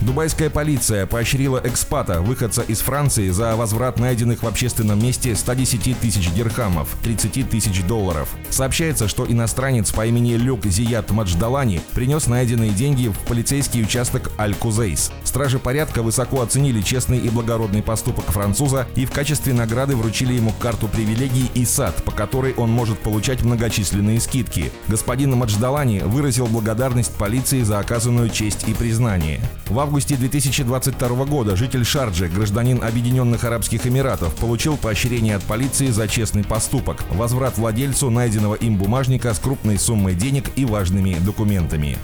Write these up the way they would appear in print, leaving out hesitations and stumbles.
Дубайская полиция поощрила экспата, выходца из Франции, за возврат найденных в общественном месте 110 тысяч дирхамов, 30 тысяч долларов. Сообщается, что иностранец по имени Люк Зияд Мадждалани принес найденные деньги в полицейский участок Аль-Кузейс. Стражи порядка высоко оценили честный и благородный поступок француза и в качестве награды вручили ему карту привилегий ИСАД, по которой он может получать многочисленные скидки. Господин Мадждалани выразил благодарность полиции за оказанную честь и признание. В августе 2022 года житель Шарджи, гражданин Объединенных Арабских Эмиратов, получил поощрение от полиции за честный поступок, возврат владельцу найденного им бумажника с крупной суммой денег и важными документами.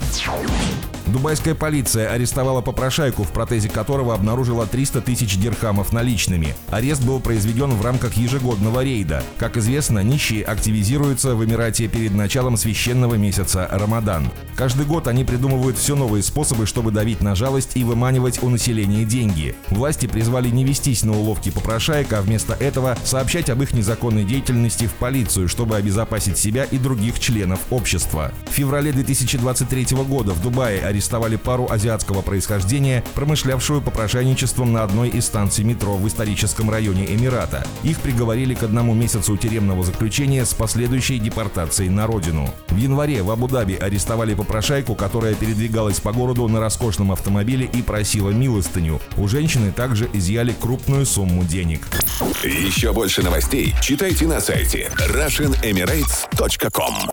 Дубайская полиция арестовала попрошайку, в протезе которого обнаружила 300 тысяч дирхамов наличными. Арест был произведен в рамках ежегодного рейда. Как известно, нищие активизируются в Эмирате перед началом священного месяца Рамадан. Каждый год они придумывают все новые способы, чтобы давить на жалость и выманивать у населения деньги. Власти призвали не вестись на уловки попрошаек, а вместо этого сообщать об их незаконной деятельности в полицию, чтобы обезопасить себя и других членов общества. В феврале 2023 года в Дубае арестовали пару азиатского происхождения, промышлявшую попрошайничеством на одной из станций метро в историческом районе Эмирата. Их приговорили к 1 месяцу тюремного заключения с последующей депортацией на родину. В январе в Абу-Даби арестовали попрошайку, которая передвигалась по городу на роскошном автомобиле и просила милостыню. У женщины также изъяли крупную сумму денег. Еще больше новостей читайте на сайте russianemirates.com.